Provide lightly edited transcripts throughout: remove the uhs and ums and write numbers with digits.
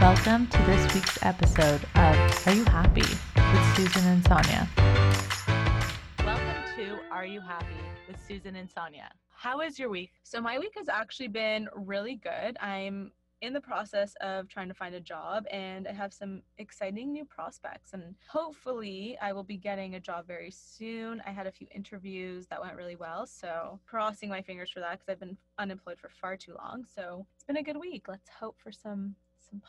Welcome to this week's episode of Are You Happy? With Susan and Sonia. Welcome to Are You Happy? With Susan and Sonia. How is your week? So my week has actually been really good. I'm in the process of trying to find a job, and I have some exciting new prospects, and hopefully I will be getting a job very soon. I had a few interviews that went really well, so crossing my fingers for that because I've been unemployed for far too long. So it's been a good week. Let's hope for some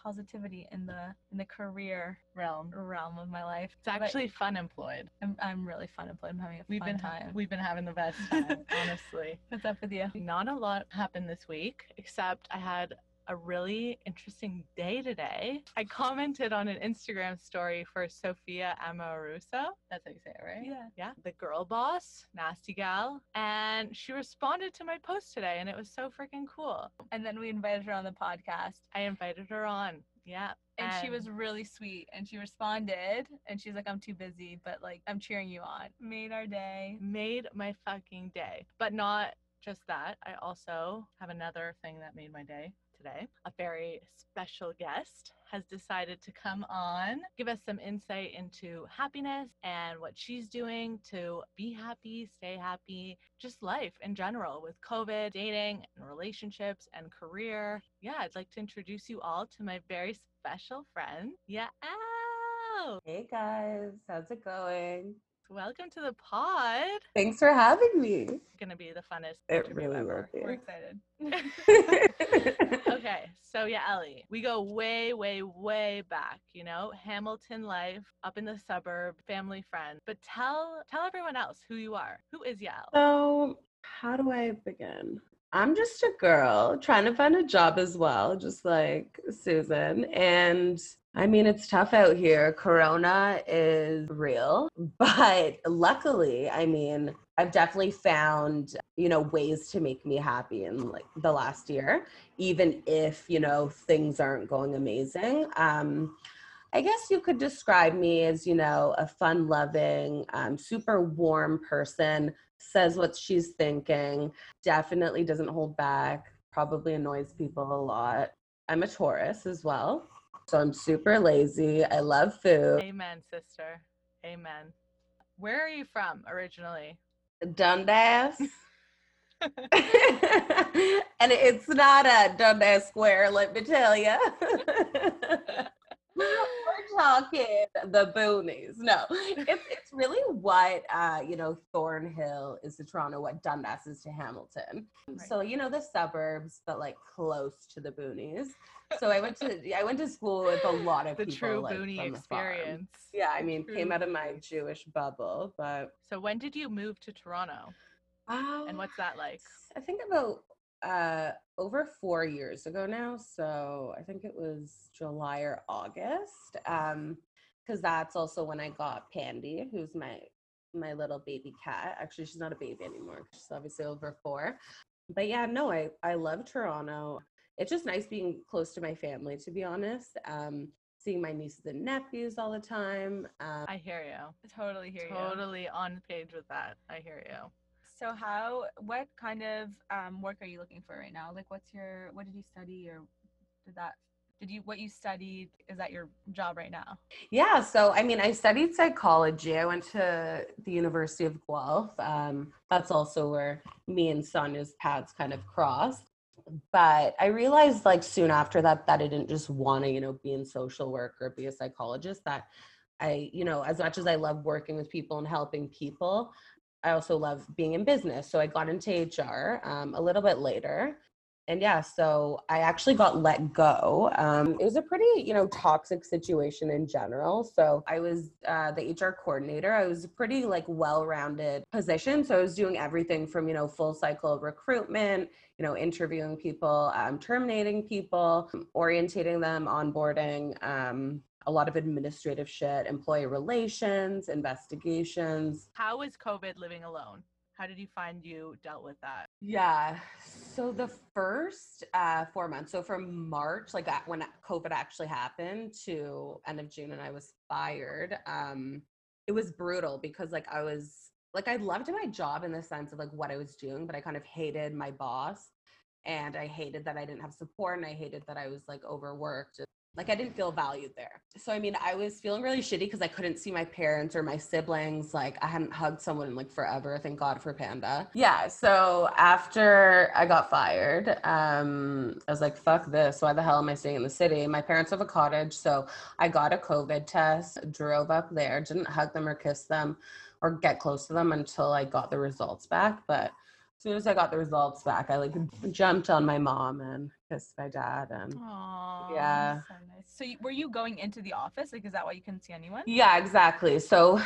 positivity in the career realm of my life. It's actually fun employed. I'm really fun employed. I'm having a fun time. We've been having the best time, honestly. What's up with you? Not a lot happened this week, except I had a really interesting day today. I commented on an Instagram story for Sophia Amoruso. That's how you say it, right? Yeah. The girl boss, Nasty Gal. And she responded to my post today, and it was so freaking cool. And then we invited her on the podcast. I invited her on. Yeah. And she was really sweet, and she responded, and she's like, I'm too busy, but like, I'm cheering you on. Made our day. Made my fucking day. But not just that. I also have another thing that made my day. Today, a very special guest has decided to come on, give us some insight into happiness and what she's doing to be happy, stay happy, just life in general with COVID, dating, and relationships, and career. Yeah, I'd like to introduce you all to my very special friend, Yael. Hey guys, how's it going? Welcome to the pod. Thanks for having me. It's going to be the funnest. It really will be. We're excited. Okay. So yeah, Ellie, we go way, way, way back, you know, Hamilton life, up in the suburb, family, friends. But tell everyone else who you are. Who is Yael? So how do I begin? I'm just a girl trying to find a job as well, just like Susan. And I mean, it's tough out here. Corona is real, but luckily, I mean, I've definitely found, you know, ways to make me happy in like the last year, even if, you know, things aren't going amazing. I guess you could describe me as, you know, a fun-loving, super warm person, says what she's thinking, definitely doesn't hold back, probably annoys people a lot. I'm a Taurus as well. So I'm super lazy. I love food. Amen, sister. Amen. Where are you from originally? Dundas. And it's not a Dundas Square, let me tell you. We're talking the boonies. No, it's really what, you know, Thornhill is to Toronto, what Dundas is to Hamilton. Right. So, you know, the suburbs, but like close to the boonies. So I went to school with a lot of the people. True like, boonie from the experience. Farm. Yeah, I mean, came out of my Jewish bubble, but. So when did you move to Toronto? And what's that like? I think about over 4 years ago now. So I think it was July or August, because that's also when I got Pandy, who's my little baby cat. Actually, she's not a baby anymore. She's obviously over 4. But yeah, no, I love Toronto. It's just nice being close to my family, to be honest. Seeing my nieces and nephews all the time. I hear you. I totally hear you. Totally on page with that. I hear you. So what kind of work are you looking for right now? Like, what did you study, or what you studied, is that your job right now? Yeah. So, I mean, I studied psychology. I went to the University of Guelph. That's also where me and Sonia's paths kind of crossed. But I realized like soon after that I didn't just want to, you know, be in social work or be a psychologist, that I, you know, as much as I love working with people and helping people, I also love being in business. So I got into HR a little bit later. And yeah, so I actually got let go. It was a pretty, you know, toxic situation in general. So I was the HR coordinator. I was a pretty like well-rounded position. So I was doing everything from, you know, full cycle recruitment, you know, interviewing people, terminating people, orientating them, onboarding, a lot of administrative shit, employee relations, investigations. How is COVID living alone? How did you find you dealt with that? Yeah. So the first 4 months, so from March, like when COVID actually happened, to end of June and I was fired, it was brutal because like I loved my job in the sense of like what I was doing, but I kind of hated my boss and I hated that I didn't have support and I hated that I was like overworked. Like, I didn't feel valued there. So, I mean, I was feeling really shitty because I couldn't see my parents or my siblings. Like, I hadn't hugged someone in, like, forever. Thank God for Panda. Yeah, so after I got fired, I was like, fuck this. Why the hell am I staying in the city? My parents have a cottage, so I got a COVID test, drove up there, didn't hug them or kiss them or get close to them until I got the results back. But as soon as I got the results back, I like jumped on my mom and kissed my dad. And aww, yeah. So nice. So were you going into the office? Like, is that why you couldn't see anyone? Yeah, exactly. So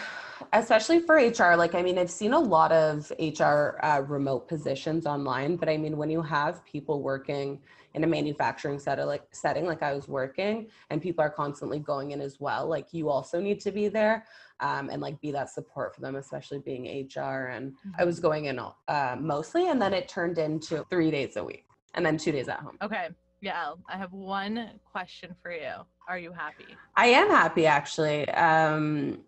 especially for HR, like, I mean, I've seen a lot of HR remote positions online, but I mean, when you have people working in a manufacturing setting, like I was working, and people are constantly going in as well, like you also need to be there and like be that support for them, especially being HR. And I was going in mostly, and then it turned into 3 days a week and then 2 days at home. Okay. Yeah. I have one question for you. Are you happy? I am happy, actually. I'm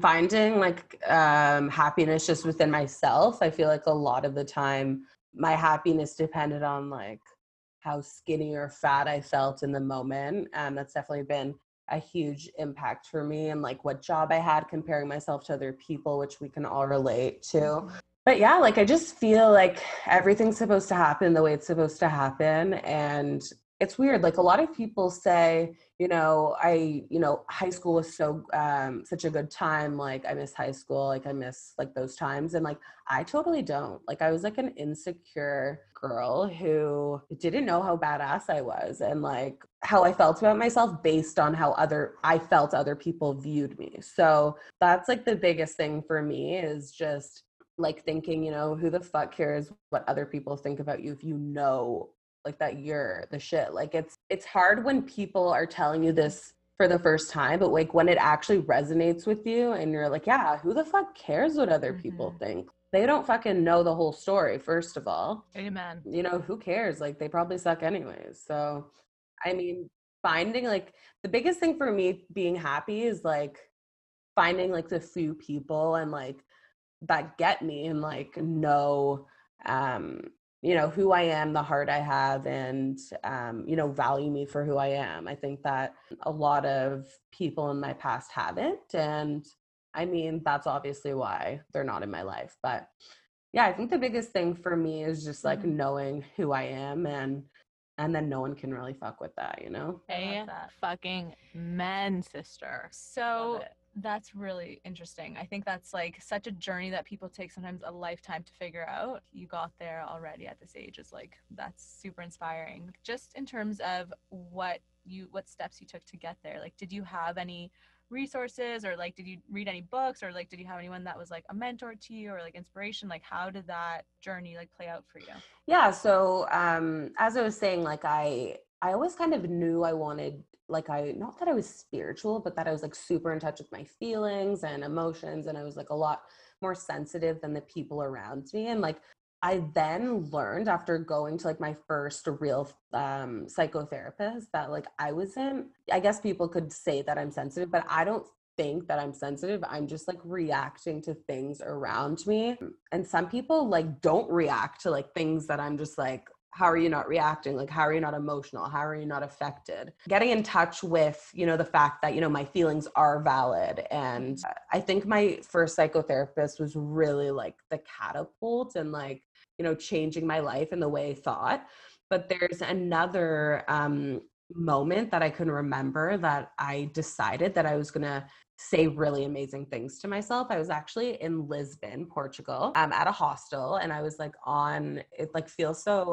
finding like happiness just within myself. I feel like a lot of the time my happiness depended on like how skinny or fat I felt in the moment. That's definitely been a huge impact for me, and like what job I had, comparing myself to other people, which we can all relate to. But yeah, like I just feel like everything's supposed to happen the way it's supposed to happen. And it's weird. Like a lot of people say, you know, high school was so, such a good time. Like I miss high school. Like I miss like those times. And like, I totally don't. Like I was like an insecure girl who didn't know how badass I was and like how I felt about myself based on how I felt other people viewed me. So that's like the biggest thing for me is just like thinking, you know, who the fuck cares what other people think about you if you know like that you're the shit. Like it's hard when people are telling you this for the first time, but like when it actually resonates with you and you're like, yeah, who the fuck cares what other people think? They don't fucking know the whole story, first of all. Amen. You know, who cares? Like they probably suck anyways. So, I mean, finding like the biggest thing for me being happy is like finding like the few people and like that get me and like know, you know, who I am, the heart I have, and, you know, value me for who I am. I think that a lot of people in my past haven't. And I mean, that's obviously why they're not in my life. But yeah, I think the biggest thing for me is just like knowing who I am and then no one can really fuck with that, you know? Hey, fucking men, sister. So that's really interesting. I think that's like such a journey that people take sometimes a lifetime to figure out. You got there already at this age. It's like, that's super inspiring. Just in terms of what steps you took to get there. Like, did you have any resources or like, did you read any books or like, did you have anyone that was like a mentor to you or like inspiration? Like, how did that journey like play out for you? Yeah. So, as I was saying, like, I always kind of knew I wanted, like not that I was spiritual, but that I was like super in touch with my feelings and emotions. And I was like a lot more sensitive than the people around me. And like, I then learned after going to like my first real psychotherapist that like I guess people could say that I'm sensitive, but I don't think that I'm sensitive. I'm just like reacting to things around me. And some people like don't react to like things that I'm just like, how are you not reacting? Like, how are you not emotional? How are you not affected? Getting in touch with, you know, the fact that, you know, my feelings are valid. And I think my first psychotherapist was really like the catapult and like, you know, changing my life in the way I thought. But there's another moment that I can remember that I decided that I was going to say really amazing things to myself. I was actually in Lisbon, Portugal, at a hostel. And I was like it like feels so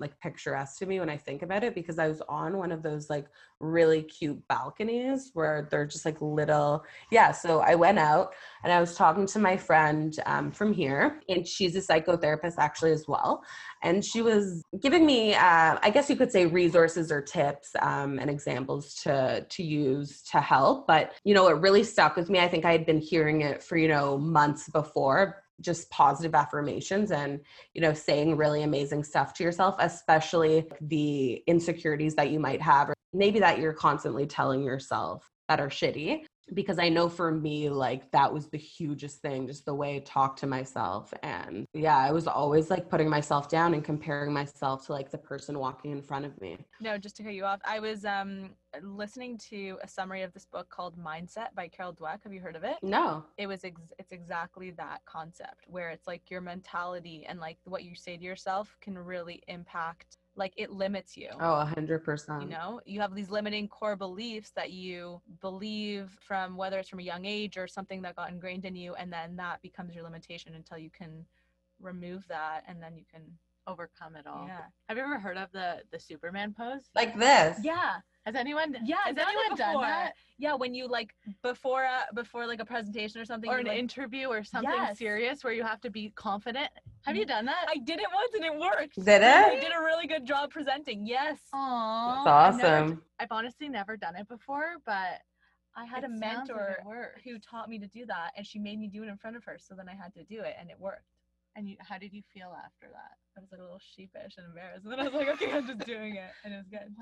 like picturesque to me when I think about it, because I was on one of those like really cute balconies where they're just like little. Yeah. So I went out and I was talking to my friend from here, and she's a psychotherapist actually as well. And she was giving me, I guess you could say, resources or tips and examples to use to help. But, you know, it really stuck with me. I think I had been hearing it for, you know, months before, just positive affirmations and, you know, saying really amazing stuff to yourself, especially the insecurities that you might have, or maybe that you're constantly telling yourself. that are shitty, because I know for me, like, that was the hugest thing, just the way I talked to myself. And yeah, I was always like putting myself down and comparing myself to like the person walking in front of me. No, just to cut you off, I was listening to a summary of this book called Mindset by Carol Dweck. Have you heard of it? No. It was it's exactly that concept, where it's like your mentality and like what you say to yourself can really impact, like, it limits you. Oh, 100%. You know, you have these limiting core beliefs that you believe from, whether it's from a young age or something that got ingrained in you. And then that becomes your limitation until you can remove that. And then you can overcome it all. Yeah. Have you ever heard of the Superman pose? Like this? Yeah. Has anyone done that? Yeah, when you like before like a presentation or something, or an interview or something serious where you have to be confident. Have you done that? I did it once and it worked. Did it? I did a really good job presenting. Yes. Aww. That's awesome. I've honestly never done it before, but I had a mentor who taught me to do that, and she made me do it in front of her. So then I had to do it, and it worked. And how did you feel after that? I was like a little sheepish and embarrassed. And then I was like, okay, I'm just doing it. And it was good.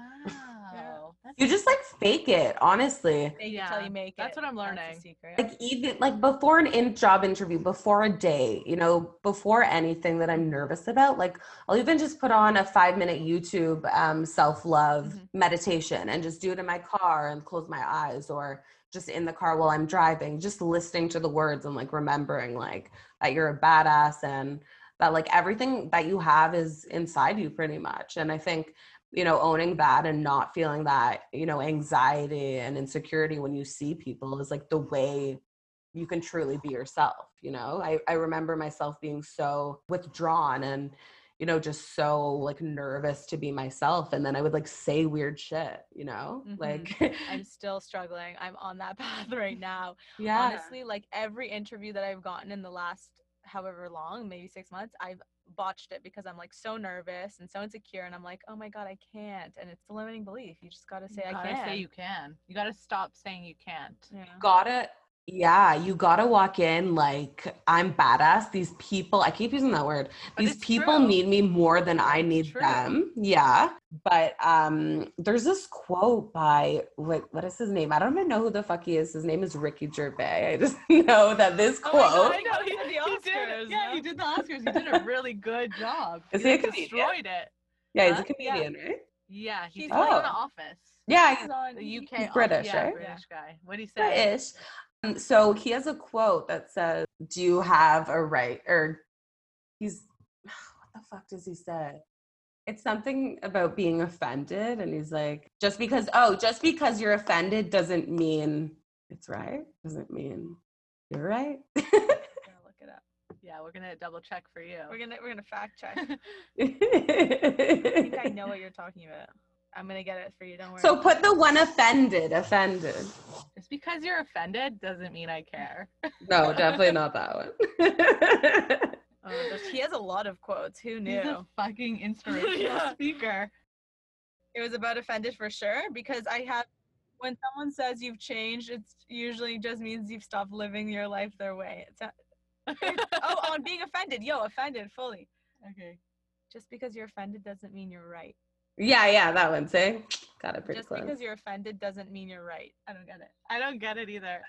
Wow. Yeah. You just like fake it, honestly. Yeah. Until you make it. That's what I'm learning. That's the secret. Like, even like before an job interview, before a day, you know, before anything that I'm nervous about, like I'll even just put on a 5-minute YouTube self-love meditation and just do it in my car and close my eyes, or just in the car while I'm driving, just listening to the words and like remembering like that you're a badass and that like everything that you have is inside you pretty much. And I think, you know, owning that and not feeling that, you know, anxiety and insecurity when you see people is like the way you can truly be yourself. You know, I remember myself being so withdrawn and, you know, just so like nervous to be myself. And then I would like say weird shit, you know, like I'm still struggling. I'm on that path right now. Yeah. Honestly, like every interview that I've gotten in the last however long, maybe 6 months, I've botched it because I'm like so nervous and so insecure, and I'm like, oh my God, I can't. And it's a limiting belief. You just gotta say you gotta stop saying you can't. Yeah. You gotta walk in like, I'm badass. These people, I keep using that word. But these people need me more than I need them. Yeah. But there's this quote by, what is his name? I don't even know who the fuck he is. His name is Ricky Gervais. I just know that this quote. Oh my God, I know. He did the Oscars. He did the Oscars. He did a really good job. Destroyed it. Yeah, he's a comedian, right? Yeah, he's on The Office. Yeah, he's on the UK. He's British, right? British guy. What do you say? British. So he has a quote that says, do you have a right, or what the fuck does he say? It's something about being offended. And he's like, just because you're offended doesn't mean it's right. Doesn't mean you're right. I'm going to look it up. Yeah. We're going to double check for you. We're going to fact check. I think I know what you're talking about. I'm going to get it for you. Don't worry. So put the one offended. Just because you're offended doesn't mean I care. No, definitely not that one. He has a lot of quotes. Who knew? He's a fucking inspirational speaker. It was about offended for sure, because when someone says you've changed, it usually just means you've stopped living your life their way. On being offended. Offended fully. Okay. Just because you're offended doesn't mean you're right. Yeah, that one. See? Got it pretty close. Just because you're offended doesn't mean you're right. I don't get it. I don't get it either.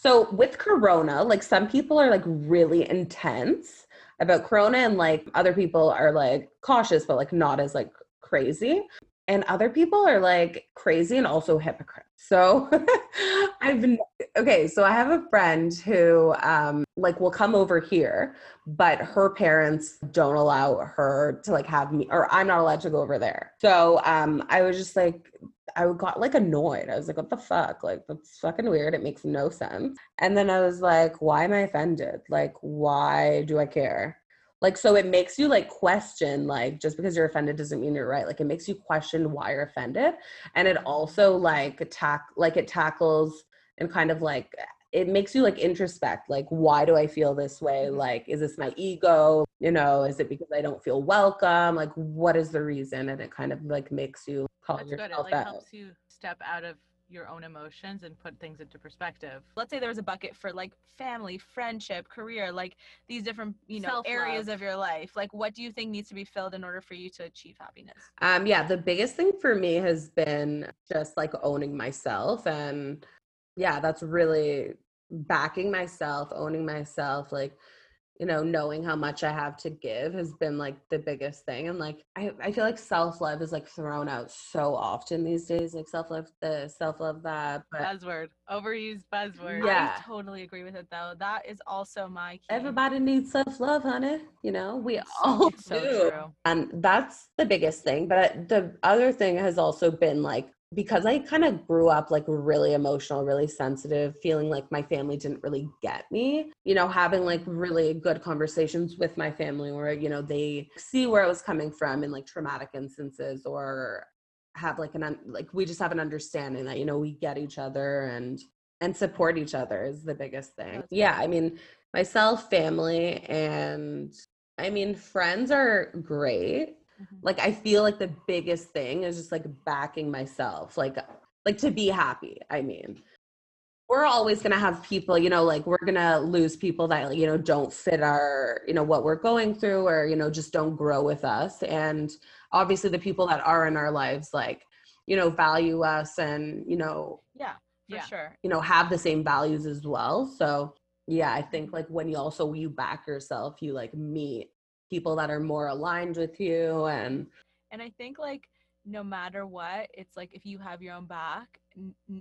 So with Corona, like some people are like really intense about Corona, and like other people are like cautious, but like not as like crazy. And other people are like crazy and also hypocrites. So I have a friend who like will come over here, but her parents don't allow her to like have me, or I'm not allowed to go over there. So I was just like, I got like annoyed. I was like, what the fuck? Like, that's fucking weird. It makes no sense. And then I was like, why am I offended? Like, why do I care? Like, so it makes you like question, like, just because you're offended doesn't mean you're right. Like, it makes you question why you're offended. And it also like it tackles and kind of like, it makes you like introspect, like, why do I feel this way? Like, is this my ego? You know, is it because I don't feel welcome? Like, what is the reason? And it kind of like makes you call yourself out. It helps you step out of your own emotions and put things into perspective. Let's say there was a bucket for like family, friendship, career, like these different, you know, areas of your life. Like, what do you think needs to be filled in order for you to achieve happiness? Yeah, the biggest thing for me has been just like owning myself. And yeah, that's really backing myself, owning myself, like, you know, knowing how much I have to give has been like the biggest thing. And like, I feel like self-love is like thrown out so often these days, like self-love this, self-love that. But buzzword, overused buzzword. Yeah. I totally agree with it though. That is also my key. Everybody needs self-love, honey. You know, we all so do. True. And that's the biggest thing. But the other thing has also been like, because I kind of grew up like really emotional, really sensitive, feeling like my family didn't really get me, you know, having like really good conversations with my family where, you know, they see where I was coming from in like traumatic instances, or have like we just have an understanding that, you know, we get each other and support each other is the biggest thing. Yeah. I mean, myself, family, and I mean, friends are great. Like, I feel like the biggest thing is just like backing myself, like to be happy. I mean, we're always going to have people, you know, like we're going to lose people that, you know, don't fit our, you know, what we're going through, or, you know, just don't grow with us. And obviously the people that are in our lives, like, you know, value us and, you know, sure, you know, have the same values as well. So yeah, I think like when you also, you back yourself, you like meet people that are more aligned with you. And I think like, no matter what, it's like, if you have your own back,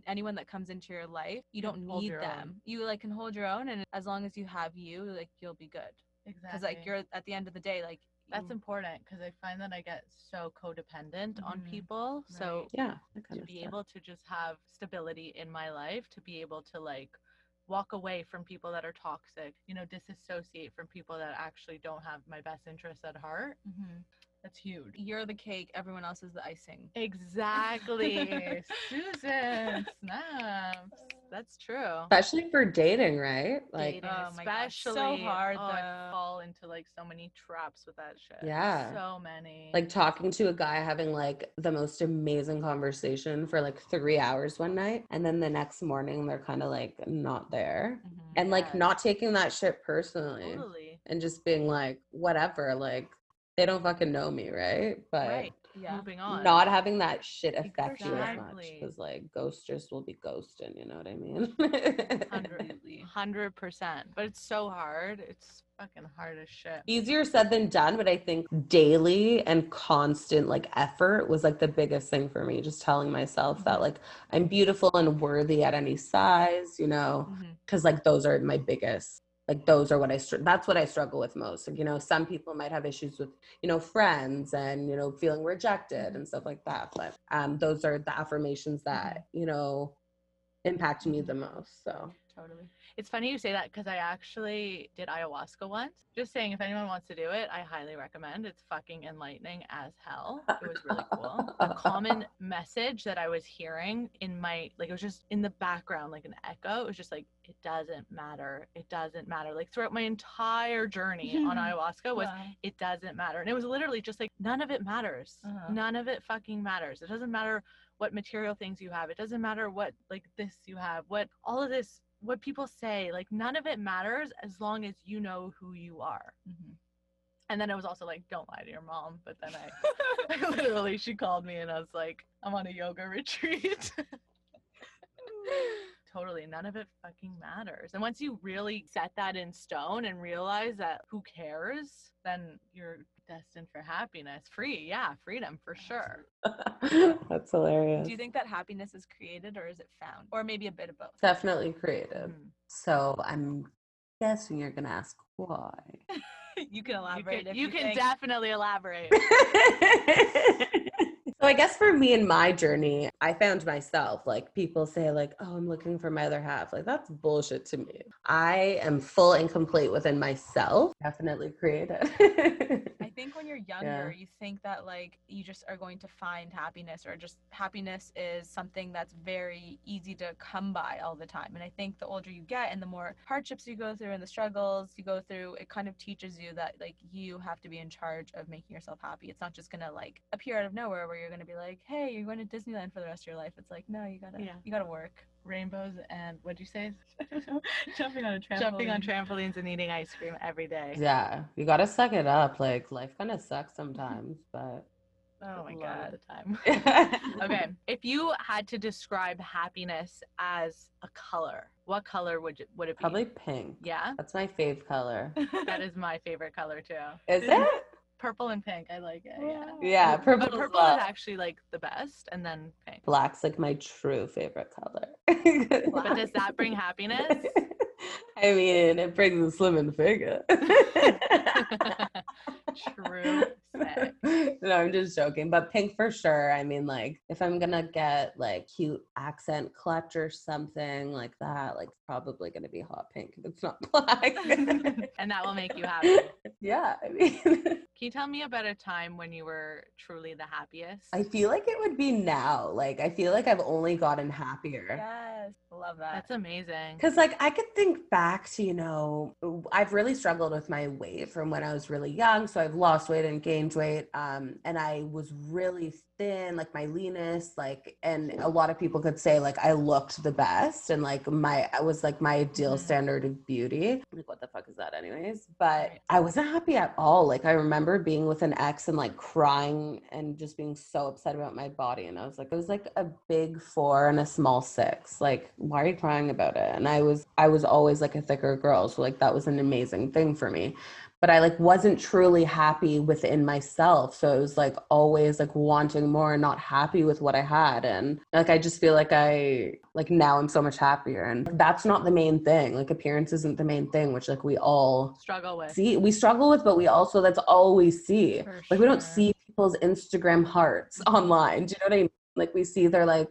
anyone that comes into your life, you don't need them. You like can hold your own. And as long as you have you, like, you'll be good. Exactly. Cause like you're at the end of the day, like that's important. Cause I find that I get so codependent on people. Right. So yeah, to be able to just have stability in my life, to be able to like walk away from people that are toxic, you know, disassociate from people that actually don't have my best interests at heart. That's huge. You're the cake. Everyone else is the icing. Exactly. Susan, snaps. That's true. Especially for dating, right? Like, dating, oh my gosh, so hard. I fall into like so many traps with that shit. Yeah. So many. Like talking to a guy, having like the most amazing conversation for like 3 hours one night. And then the next morning they're kind of like not there and like not taking that shit personally and just being like, whatever, like they don't fucking know me. Right. But moving on, not having that shit affect you as much, because like ghosters will be ghosting, you know what I mean? 100%. But it's so hard. It's fucking hard as shit. Easier said than done, but I think daily and constant like effort was like the biggest thing for me, just telling myself that like I'm beautiful and worthy at any size, you know, because like those are my biggest, like those are what that's what I struggle with most. Like, you know, some people might have issues with, you know, friends and, you know, feeling rejected and stuff like that. But those are the affirmations that, you know, impact me the most. So totally. It's funny you say that, because I actually did ayahuasca once. Just saying, if anyone wants to do it, I highly recommend. It's fucking enlightening as hell. It was really cool. A common message that I was hearing in my, like, it was just in the background, like an echo. It was just like, it doesn't matter. It doesn't matter. Like throughout my entire journey on ayahuasca was, it doesn't matter. And it was literally just like, none of it matters. None of it fucking matters. It doesn't matter what material things you have. It doesn't matter what, like this you have, what all of this, what people say, like none of it matters as long as you know who you are. And then I was also like, don't lie to your mom. But then I literally, she called me and I was like, I'm on a yoga retreat. Totally. None of it fucking matters. And once you really set that in stone and realize that who cares, then you're destined for happiness. Freedom for sure. That's hilarious. Do you think that happiness is created or is it found? Or maybe a bit of both? Definitely created. So I'm guessing you're going to ask why. You can elaborate. You can definitely elaborate. So I guess for me in my journey, I found myself, like people say like, oh, I'm looking for my other half. Like that's bullshit to me. I am full and complete within myself. Definitely created. I think when you're younger, you think that like you just are going to find happiness, or just happiness is something that's very easy to come by all the time. And I think the older you get and the more hardships you go through and the struggles you go through, it kind of teaches you that like you have to be in charge of making yourself happy. It's not just going to like appear out of nowhere where you're going to be like, hey, you're going to Disneyland for the rest of your life. It's like, no, you gotta work. Rainbows and what'd you say? Jumping on trampolines and eating ice cream every day. Yeah, you gotta suck it up. Like life kind of sucks sometimes, but oh my god, the time. Okay, if you had to describe happiness as a color, what color would it be? Probably pink. Yeah, that's my fave color. That is my favorite color too. Is it? Purple and pink, I like it. Yeah, purple is actually like the best, and then pink. Black's like my true favorite color. But does that bring happiness? I mean, it brings a slimming figure. True. No, I'm just joking, but pink for sure. I mean, like if I'm gonna get like cute accent clutch or something like that, like probably gonna be hot pink if it's not black. And that will make you happy. Yeah, I mean, can you tell me about a time when you were truly the happiest? I feel like it would be now. Like I feel like I've only gotten happier. Yes, love that. That's amazing, because like I could think back to, you know, I've really struggled with my weight from when I was really young, so I've lost weight and gained weight, and I was really thin, like my leanest, like, and a lot of people could say like I looked the best, and like I was like my ideal standard of beauty, like what the fuck is that anyways, but I wasn't happy at all. Like I remember being with an ex and like crying and just being so upset about my body, and I was like, it was like a big 4 and a small 6, like why are you crying about it? And I was always like a thicker girl, so like that was an amazing thing for me, but I like wasn't truly happy within myself. So it was like always like wanting more and not happy with what I had. And like, I just feel like now I'm so much happier, and that's not the main thing. Like appearance isn't the main thing, which like we all struggle with. But we also, that's all we see. For like, we don't see people's Instagram hearts online. Do you know what I mean? Like we see their like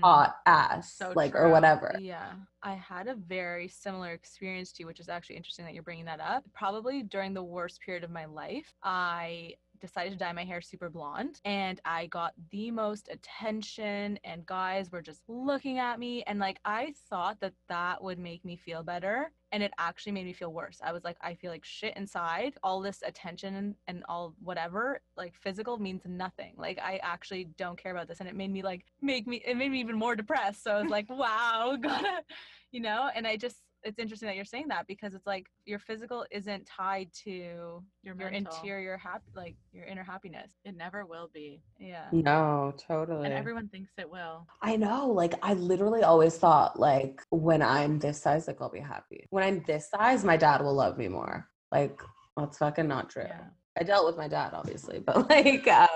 hot ass, so like true. Or whatever. Yeah. I had a very similar experience to you, which is actually interesting that you're bringing that up. Probably during the worst period of my life, I decided to dye my hair super blonde, and I got the most attention, and guys were just looking at me, and like I thought that would make me feel better, and it actually made me feel worse. I was like, I feel like shit inside. All this attention and all whatever, like physical means nothing. Like I actually don't care about this, and it made me even more depressed. So I was like, wow, gotta, you know, and I just, it's interesting that you're saying that, because it's like your physical isn't tied to your interior like your inner happiness. It never will be. Yeah. No, totally. And everyone thinks it will. I know. Like I literally always thought like when I'm this size, like I'll be happy. When I'm this size, my dad will love me more. Like that's fucking not true. Yeah. I dealt with my dad obviously, but like that's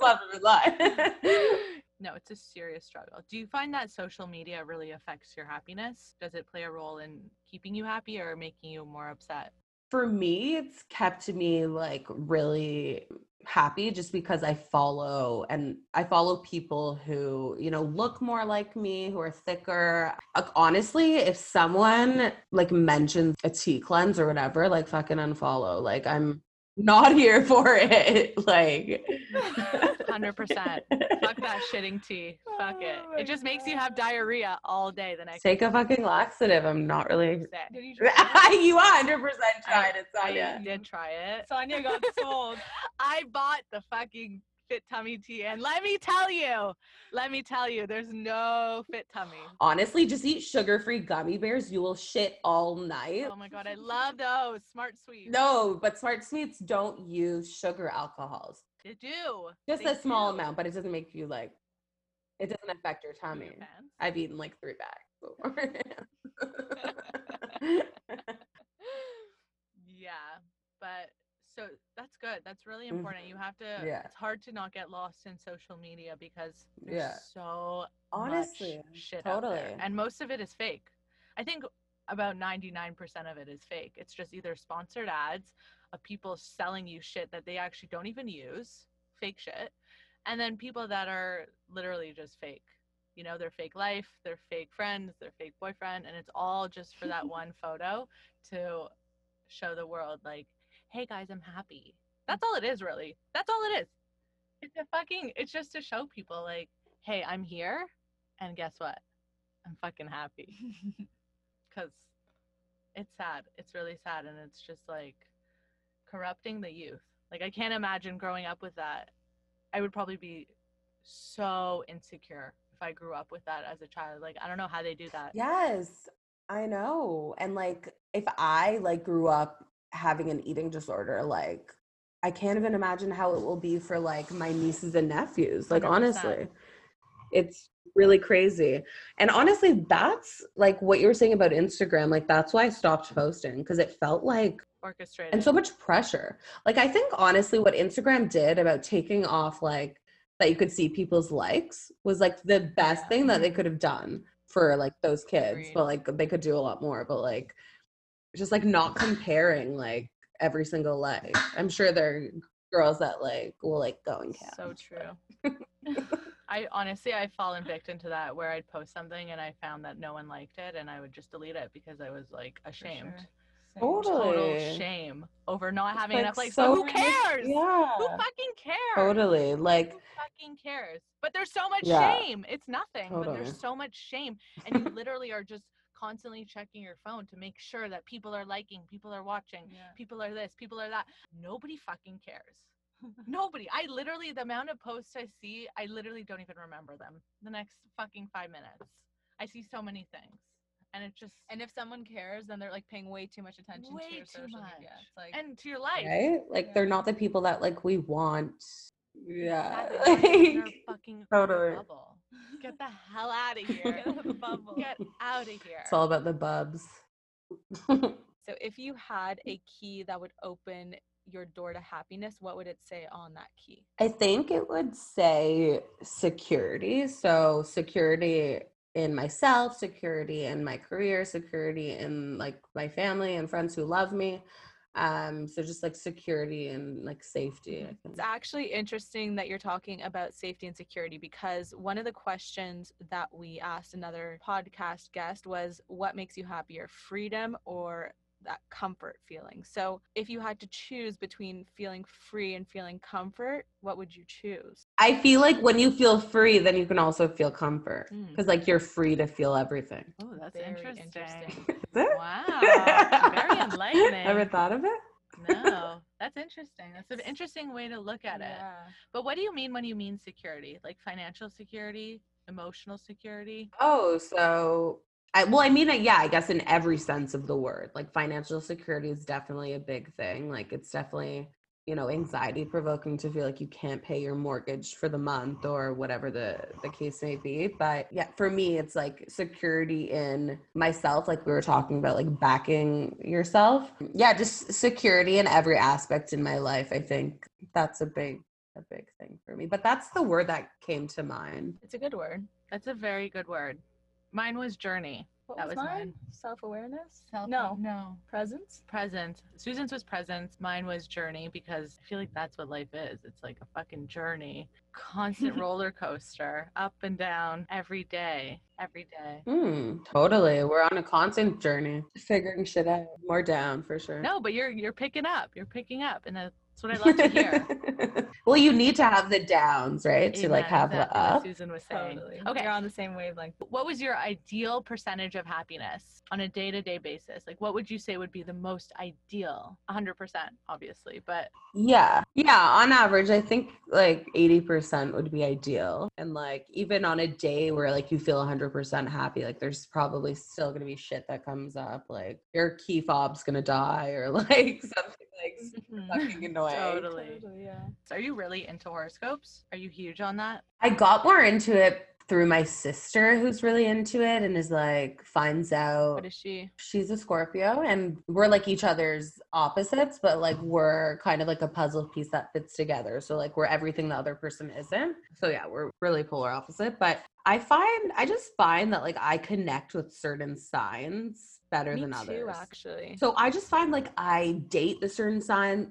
not a good lie. No, it's a serious struggle. Do you find that social media really affects your happiness? Does it play a role in keeping you happy or making you more upset? For me, it's kept me like really happy, just because I follow people who, you know, look more like me, who are thicker. Like, honestly, if someone like mentions a tea cleanse or whatever, like fucking unfollow. Like I'm not here for it. Like 100%. Fuck that shitting tea. Fuck it. It just makes you have diarrhea all day the next day. Take a fucking laxative. I'm not really. Did you try it? You 100% tried it, Sonia. I did try it. Sonia got sold. I bought the fucking Fit Tummy tea, and let me tell you there's no Fit Tummy. Honestly, just eat sugar-free gummy bears, you will shit all night. Oh my god, I love those Smart Sweets. No, but Smart Sweets don't use sugar alcohols. They do, just a small amount, but it doesn't make you like, it doesn't affect your tummy. I've eaten like 3 bags before. Yeah, but so that's good. That's really important. You have to, it's hard to not get lost in social media, because there's so honestly much shit out there. And most of it is fake. I think about 99% of it is fake. It's just either sponsored ads of people selling you shit that they actually don't even use, fake shit. And then people that are literally just fake, you know, their fake life, their fake friends, their fake boyfriend. And it's all just for that one photo to show the world like, hey guys, I'm happy. That's all it is, really. That's all it is. It's just to show people like, hey, I'm here. And guess what? I'm fucking happy. Because it's sad. It's really sad. And it's just like corrupting the youth. Like, I can't imagine growing up with that. I would probably be so insecure if I grew up with that as a child. Like, I don't know how they do that. Yes, I know. And like, if I like grew up having an eating disorder, like, I can't even imagine how it will be for like my nieces and nephews. Like, 100%. Honestly, it's really crazy. And honestly, that's like what you were saying about Instagram. Like, that's why I stopped posting, because it felt like orchestrated and so much pressure. Like, I think honestly what Instagram did about taking off like that you could see people's likes was like the best thing that they could have done for like those kids. Agreed. But like they could do a lot more, but like just like not comparing like every single like. I'm sure there are girls that like will like go and count. So true. I've fallen victim to that, where I'd post something and I found that no one liked it and I would just delete it because I was like ashamed. Sure. Total shame over not having enough likes. So who cares? Yeah. Who fucking cares? Totally. Like, who fucking cares? But there's so much shame. It's nothing, but there's so much shame. And you literally are just constantly checking your phone to make sure that people are liking, people are watching, people are this, people are that. Nobody fucking cares. Nobody. The amount of posts I see, I literally don't even remember them the next fucking 5 minutes. I see so many things. And it just, and if someone cares, then they're like paying way too much attention to your social media. It's like, and to your life. Right? Like, they're not the people that like we want. Yeah. Exactly. Like, fucking totally. Bubble. Get the hell out of here. Get out of the bubble. Get out of here. It's all about the bubs. So if you had a key that would open your door to happiness, what would it say on that key? I think it would say security. So security in myself, security in my career, security in like my family and friends who love me. So just like security and like safety. It's actually interesting that you're talking about safety and security, because one of the questions that we asked another podcast guest was, what makes you happier, freedom or that comfort feeling? So if you had to choose between feeling free and feeling comfort, what would you choose? I feel like when you feel free, then you can also feel comfort, because like you're free to feel everything. Oh, that's very interesting. Is it? Wow. Very enlightening. Ever thought of it? No, that's interesting. That's an interesting way to look at it. But what do you mean when you mean security? Like financial security, emotional security? Oh, so I guess in every sense of the word, like financial security is definitely a big thing. Like, it's definitely, you know, anxiety provoking to feel like you can't pay your mortgage for the month or whatever the case may be. But yeah, for me, it's like security in myself. Like we were talking about, like backing yourself. Yeah, just security in every aspect in my life. I think that's a big thing for me, but that's the word that came to mind. It's a good word. That's a very good word. Mine was journey. What was mine? Self-awareness? No. Presence? Presence. Susan's was presence. Mine was journey, because I feel like that's what life is. It's like a fucking journey. Constant roller coaster, up and down, every day. Totally. We're on a constant journey. Figuring shit out. More down for sure. No, but you're picking up. You're picking up. And that's what I love to hear. Well, you need to have the downs, right? Yeah, to like have the up. Susan was saying. Totally. Okay. You're on the same wavelength. What was your ideal percentage of happiness on a day-to-day basis? Like, what would you say would be the most ideal? 100%, obviously, but. Yeah. On average, I think like 80% would be ideal. And like, even on a day where like you feel 100% happy, like there's probably still going to be shit that comes up. Like your key fob's going to die or like something. Fucking annoying. Totally, yeah. So are you really into horoscopes? Are you huge on that? I got more into it through my sister, who's really into it and is like, finds out. What is she? She's a Scorpio, and we're like each other's opposites, but like we're kind of like a puzzle piece that fits together. So like we're everything the other person isn't. So yeah, we're really polar opposite, but I just find that like I connect with certain signs better than others. Me too, actually. So I just find like I date certain signs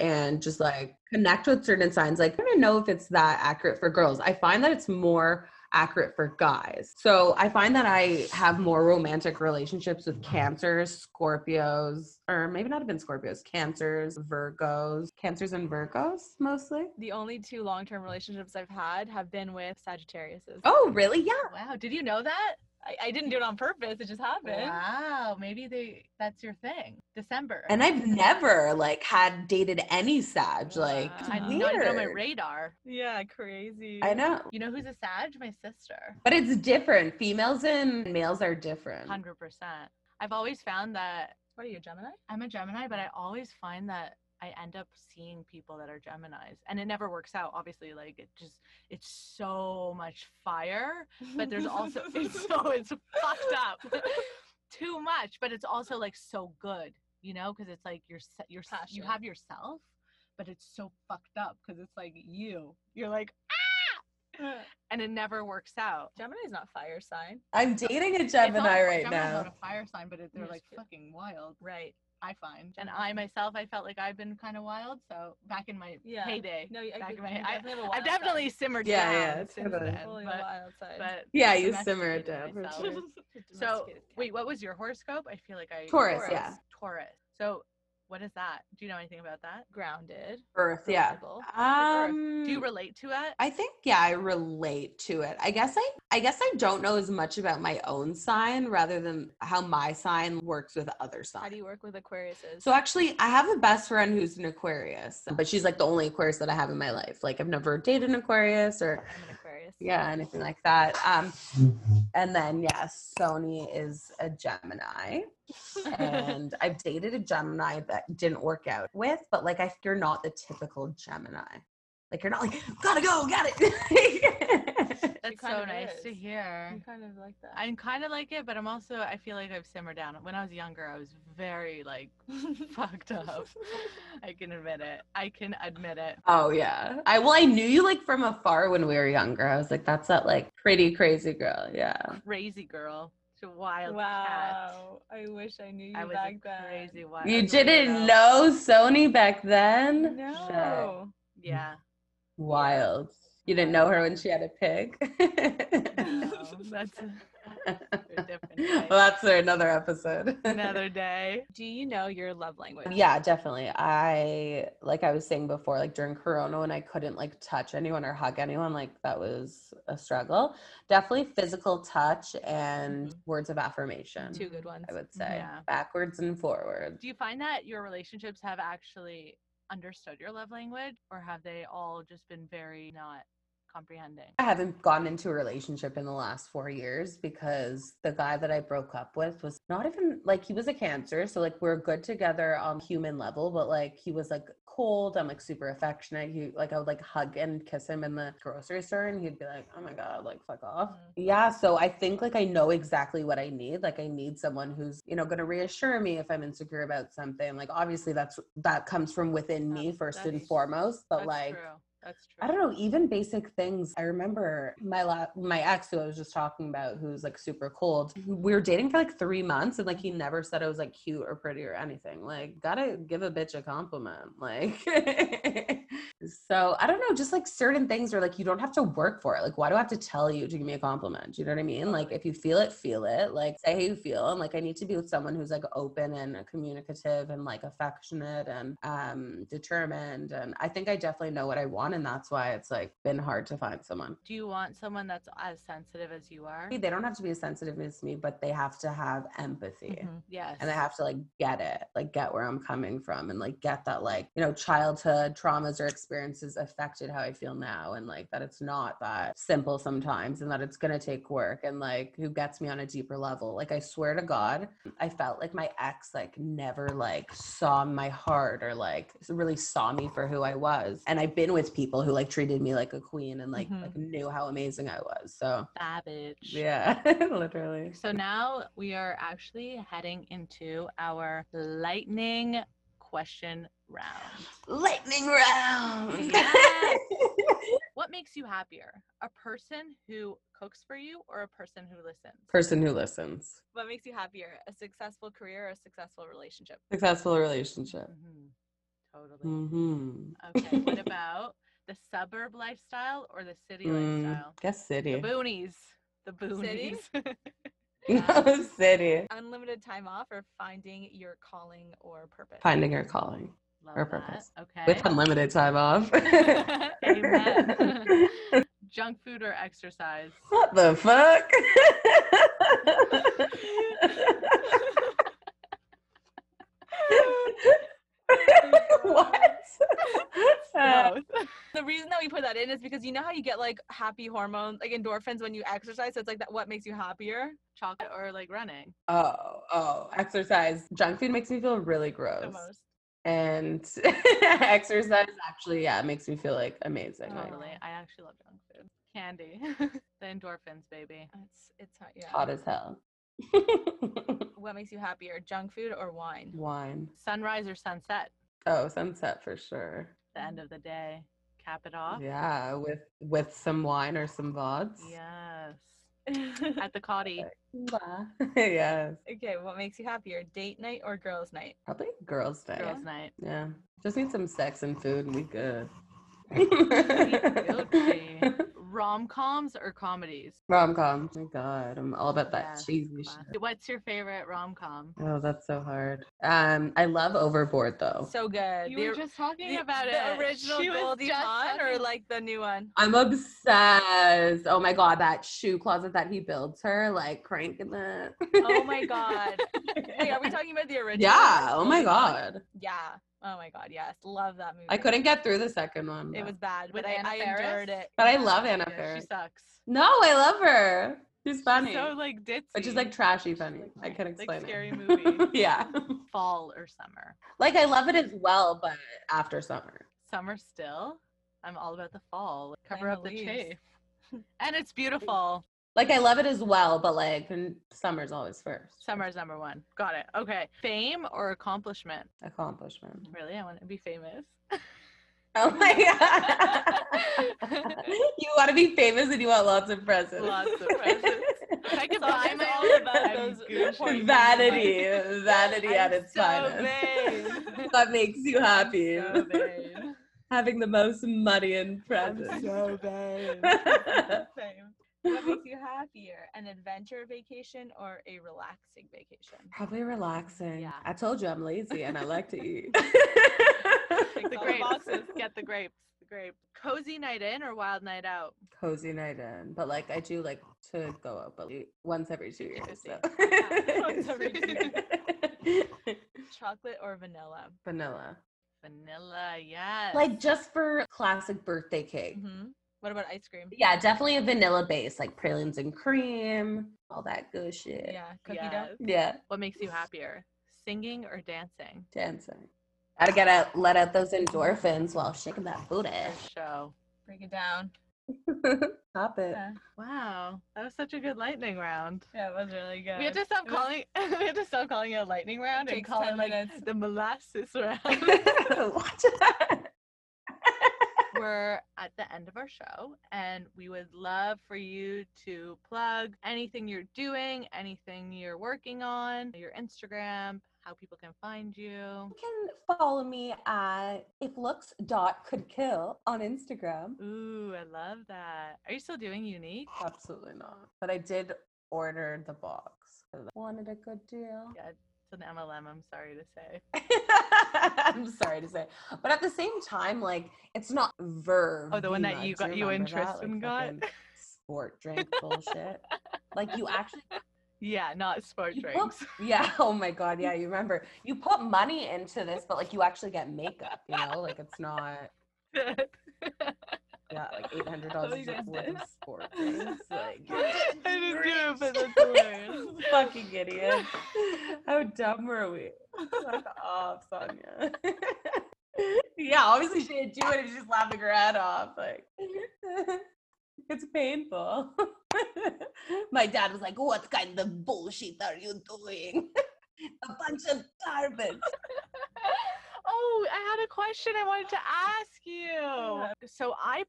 and just like connect with certain signs. Like, I don't know if it's that accurate for girls. I find that it's more accurate for guys. So I find that I have more romantic relationships with Cancers, Scorpios, or maybe not even Scorpios, Cancers and Virgos mostly. The only two long-term relationships I've had have been with Sagittariuses. Oh, really? Yeah. Wow. Did you know that? I didn't do it on purpose. It just happened. Wow. Maybe that's your thing. December. And I've never had dated any Sag. It's weird. I know my radar. Yeah. Crazy. I know. You know who's a Sag? My sister. But it's different. Females and males are different. 100%. I've always found that. What are you, a Gemini? I'm a Gemini, but I always find that I end up seeing people that are Geminis, and it never works out. Obviously, it's so much fire, but there's also, it's fucked up too much, but it's also so good, because it's your passion. You have yourself, but it's so fucked up because it's you're ah, and it never works out. Gemini's not fire sign. I'm dating a Gemini right now. Gemini's not a fire sign, but they're fucking wild. Right. I find. And I myself, I felt like I've been kind of wild. So back in my heyday. No, I've definitely simmered down. Yeah, it's totally wild side. But yeah, you simmered down. So wait, what was your horoscope? I feel like I... Taurus, yeah. Taurus. So what is that? Do you know anything about that? Grounded. Earth, yeah. Earth. Do you relate to it? I think, yeah, I relate to it. I guess I don't know as much about my own sign rather than how my sign works with other signs. How do you work with Aquariuses? So actually, I have a best friend who's an Aquarius, but she's the only Aquarius that I have in my life. I've never dated an Aquarius or an Aquarius. Yeah, anything like that. And then, yes, Sony is a Gemini. And I've dated a Gemini that didn't work out with, but you're not the typical Gemini. You're not gotta go, got it. That's so nice to hear. I'm kind of like that. I'm kind of like it, but I'm also, I feel like I've simmered down. When I was younger, I was very fucked up. I can admit it. Oh yeah. I knew you from afar when we were younger. I was like, that's that pretty crazy girl. Yeah. Crazy girl. Wild wow cat. I wish I knew you I was back a then crazy wild you didn't know Sony back then no shit. Yeah wild you didn't know her when she had a pig no, that's a different day. Well, that's another episode another day. Do you know your love language? Yeah, definitely. I I was saying before during Corona when I couldn't touch anyone or hug anyone that was a struggle. Definitely physical touch and words of affirmation. Two good ones I would say. Yeah. Backwards and forwards. Do you find that your relationships have actually understood your love language or have they all just been very not comprehending? I haven't gotten into a relationship in the last 4 years because the guy that I broke up with was not even he was a Cancer, so we're good together on human level, but he was cold. I'm super affectionate. He I would hug and kiss him in the grocery store and he'd be oh my god, fuck off. Yeah, so I think I know exactly what I need. I need someone who's gonna reassure me if I'm insecure about something. Obviously that comes from within me first and foremost, but true. That's true. I don't know, even basic things. I remember my ex who I was just talking about, who's super cold. We were dating for 3 months and he never said I was cute or pretty or anything. Gotta give a bitch a compliment. So I don't know, just certain things are you don't have to work for it. Why do I have to tell you to give me a compliment? Do you know what I mean? If you feel it, feel it. Say how you feel. And I need to be with someone who's open and communicative and affectionate and determined. And I think I definitely know what I want. And that's why it's been hard to find someone. Do you want someone that's as sensitive as you are? They don't have to be as sensitive as me, but they have to have empathy. Mm-hmm. Yes. And they have to get it, get where I'm coming from and get that childhood traumas or experiences affected how I feel now and that it's not that simple sometimes and that it's gonna take work and who gets me on a deeper level. I swear to God, I felt my ex never saw my heart or really saw me for who I was. And I've been with people who treated me like a queen and knew how amazing I was. So savage. Yeah, literally. So now we are actually heading into our lightning question round. Lightning round. Yes. What makes you happier? A person who cooks for you or a person who listens? Person who listens. What makes you happier? A successful career or a successful relationship? Successful relationship. Mm-hmm. Totally. Mm-hmm. Okay, what about the suburb lifestyle or the city lifestyle? Guess city. The boonies. The boonies. City? No, city. Unlimited time off or finding your calling or purpose? Finding your calling. Love or purpose. That. Okay. With unlimited time off. Amen. Junk food or exercise? What the fuck? What? No. The reason that we put that in is because you know how you get like happy hormones, like endorphins when you exercise? So it's like that, what makes you happier? Chocolate or like running? Oh, exercise. Junk food makes me feel really gross. The most. And exercise actually, yeah, it makes me feel like amazing. Totally. I actually love junk food. Candy. The endorphins, baby. It's hot, yeah. Hot as hell. What makes you happier, junk food or wine? Wine. Sunrise or sunset? Oh, sunset for sure. The end of the day. Cap it off. Yeah, with some wine or some vods. Yes. At the Cotty. Yes. Okay, what makes you happier, date night or girls' night? Probably girls' night. Girls' night. Yeah. Just need some sex and food and we good. Rom-coms or comedies? Rom-coms. Oh my god, I'm all about that cheesy shit. What's your favorite rom-com? Oh, that's so hard. I love Overboard though. So good. You were just talking about it. The original Goldie Hawn or like the new one? I'm obsessed. Oh my god, that shoe closet that he builds her, like cranking that. Oh my god. Wait, are we talking about the original? Yeah. Oh my god. Yeah. Oh my god, yes. Love that movie. I couldn't get through the second one. It was bad, but I endured it. But I love Anna Faris. She sucks. No, I love her. She's funny. She's so like ditzy. But she's like trashy funny. I can't explain it. Like Scary Movie. Yeah. Fall or summer? Like I love it as well, but after summer. Summer still? I'm all about the fall. Like, cover up the chafe. And it's beautiful. Like, I love it as well, but, like, summer's always first. Summer's number one. Got it. Okay. Fame or accomplishment? Accomplishment. Really? I want to be famous. Oh, my God. You want to be famous and you want lots of presents. Lots of presents. I could buy my all about those. Vanity. Vanity at its finest. That makes you happy. So having the most money and presents. I'm so bad. What makes you happier, an adventure vacation or a relaxing vacation? Probably relaxing. Yeah. I told you I'm lazy and I like to eat. The grapes. Get the grapes. The grapes. Cozy night in or wild night out? Cozy night in. But like I do like to go out, but once every 2 years. So. Yeah, once every 2 years. Chocolate or vanilla? Vanilla. Vanilla, yes. Like just for classic birthday cake. Mm-hmm. What about ice cream? Yeah, definitely a vanilla base, like pralines and cream, all that good shit. Yeah, cookie dough. Yeah. What makes you happier, singing or dancing? Dancing. I gotta let out those endorphins while shaking that booty. Show. Break it down. Stop it. Yeah. Wow, that was such a good lightning round. Yeah, it was really good. We had to stop calling it a lightning round and call it like the molasses round. Watch that. We're at the end of our show and we would love for you to plug anything you're doing, anything you're working on, your Instagram, how people can find you. You can follow me at iflooks.couldkill on Instagram. Ooh, I love that. Are you still doing Unique? Absolutely not. But I did order the box. I wanted a good deal. Yeah. An MLM, I'm sorry to say. I'm sorry to say, but at the same time, like it's not Verve. Oh, the one that you got, you and Tristan got. Sport drink bullshit. Like you actually. Yeah, not sport drinks. Yeah. Oh my god. Yeah, you remember you put money into this, but like you actually get makeup. You know, like it's not. Yeah, like $800 just worth of sport drinks. Like I didn't do it, but that's hilarious. Fucking idiot. How dumb were we? Fuck off, Sonia. Yeah, obviously she didn't do it and she's just laughing her head off. Like it's painful. My dad was like, what kind of bullshit are you doing? A bunch of garbage. Oh, I had a question I wanted to ask you. So I'm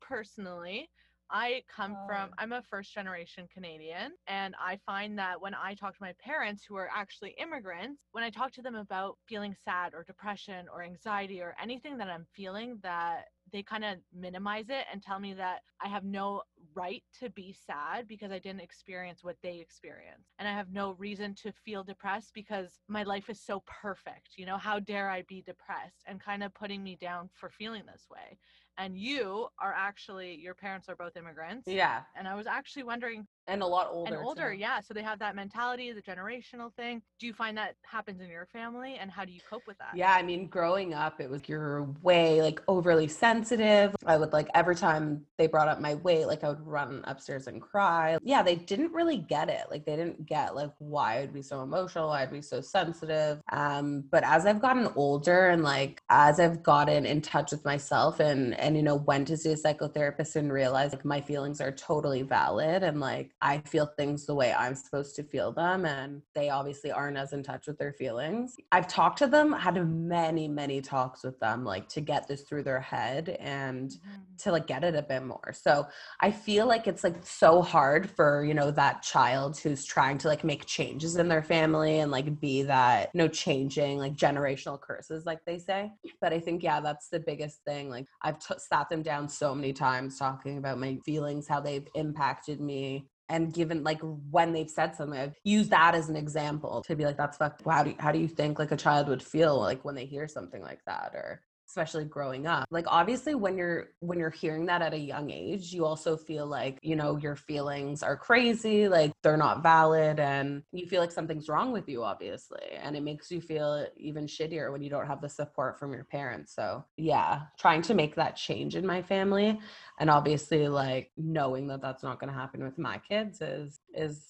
a first generation Canadian, and I find that when I talk to my parents who are actually immigrants, when I talk to them about feeling sad or depression or anxiety or anything that I'm feeling, that they kind of minimize it and tell me that I have no right to be sad because I didn't experience what they experienced. And I have no reason to feel depressed because my life is so perfect. You know, how dare I be depressed, and kind of putting me down for feeling this way. And you are actually, your parents are both immigrants. Yeah. And I was actually wondering. And a lot older. And older, too. Yeah. So they have that mentality, the generational thing. Do you find that happens in your family, and how do you cope with that? Yeah. I mean, growing up, it was you're way like overly sensitive. I would like every time they brought up my weight, like I would run upstairs and cry. Yeah. They didn't really get it. Like they didn't get like why I'd be so emotional. I'd be so sensitive. But as I've gotten older and like as I've gotten in touch with myself and you know, went to see a psychotherapist and realized like my feelings are totally valid and like, I feel things the way I'm supposed to feel them, and they obviously aren't as in touch with their feelings. I've talked to them, had many talks with them, like to get this through their head and to like get it a bit more. So I feel like it's like so hard for, you know, that child who's trying to like make changes in their family and like be that, you know, changing like generational curses, like they say. But I think, yeah, that's the biggest thing. Like I've sat them down so many times talking about my feelings, how they've impacted me. And given like when they've said something, I've used that as an example to be like, that's fucked. How do you think like a child would feel like when they hear something like that, or especially growing up? Like obviously when you're hearing that at a young age, you also feel like, you know, your feelings are crazy, like they're not valid, and you feel like something's wrong with you, obviously. And it makes you feel even shittier when you don't have the support from your parents. So yeah, trying to make that change in my family, and obviously like knowing that that's not going to happen with my kids is,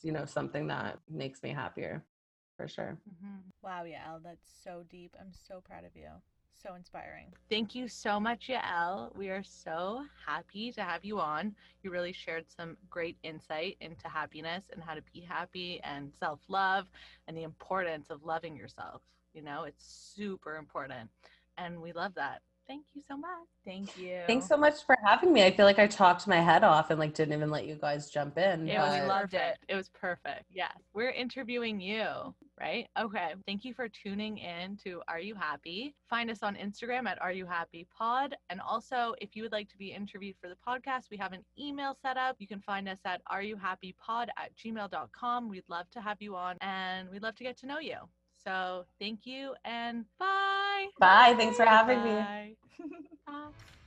you know, something that makes me happier for sure. Mm-hmm. Wow, Yael, that's so deep. I'm so proud of you. So inspiring. Thank you so much, Yael. We are so happy to have you on. You really shared some great insight into happiness and how to be happy and self-love and the importance of loving yourself. You know, it's super important. And we love that. Thank you so much. Thank you. Thanks so much for having me. I feel like I talked my head off and like didn't even let you guys jump in. We loved it. It was perfect. Yeah. We're interviewing you, right? Okay. Thank you for tuning in to Are You Happy? Find us on Instagram at Are You Happy Pod. And also, if you would like to be interviewed for the podcast, we have an email set up. You can find us at areyouhappypod@gmail.com. We'd love to have you on, and we'd love to get to know you. So thank you, and bye. Bye. Thanks for having me. Bye.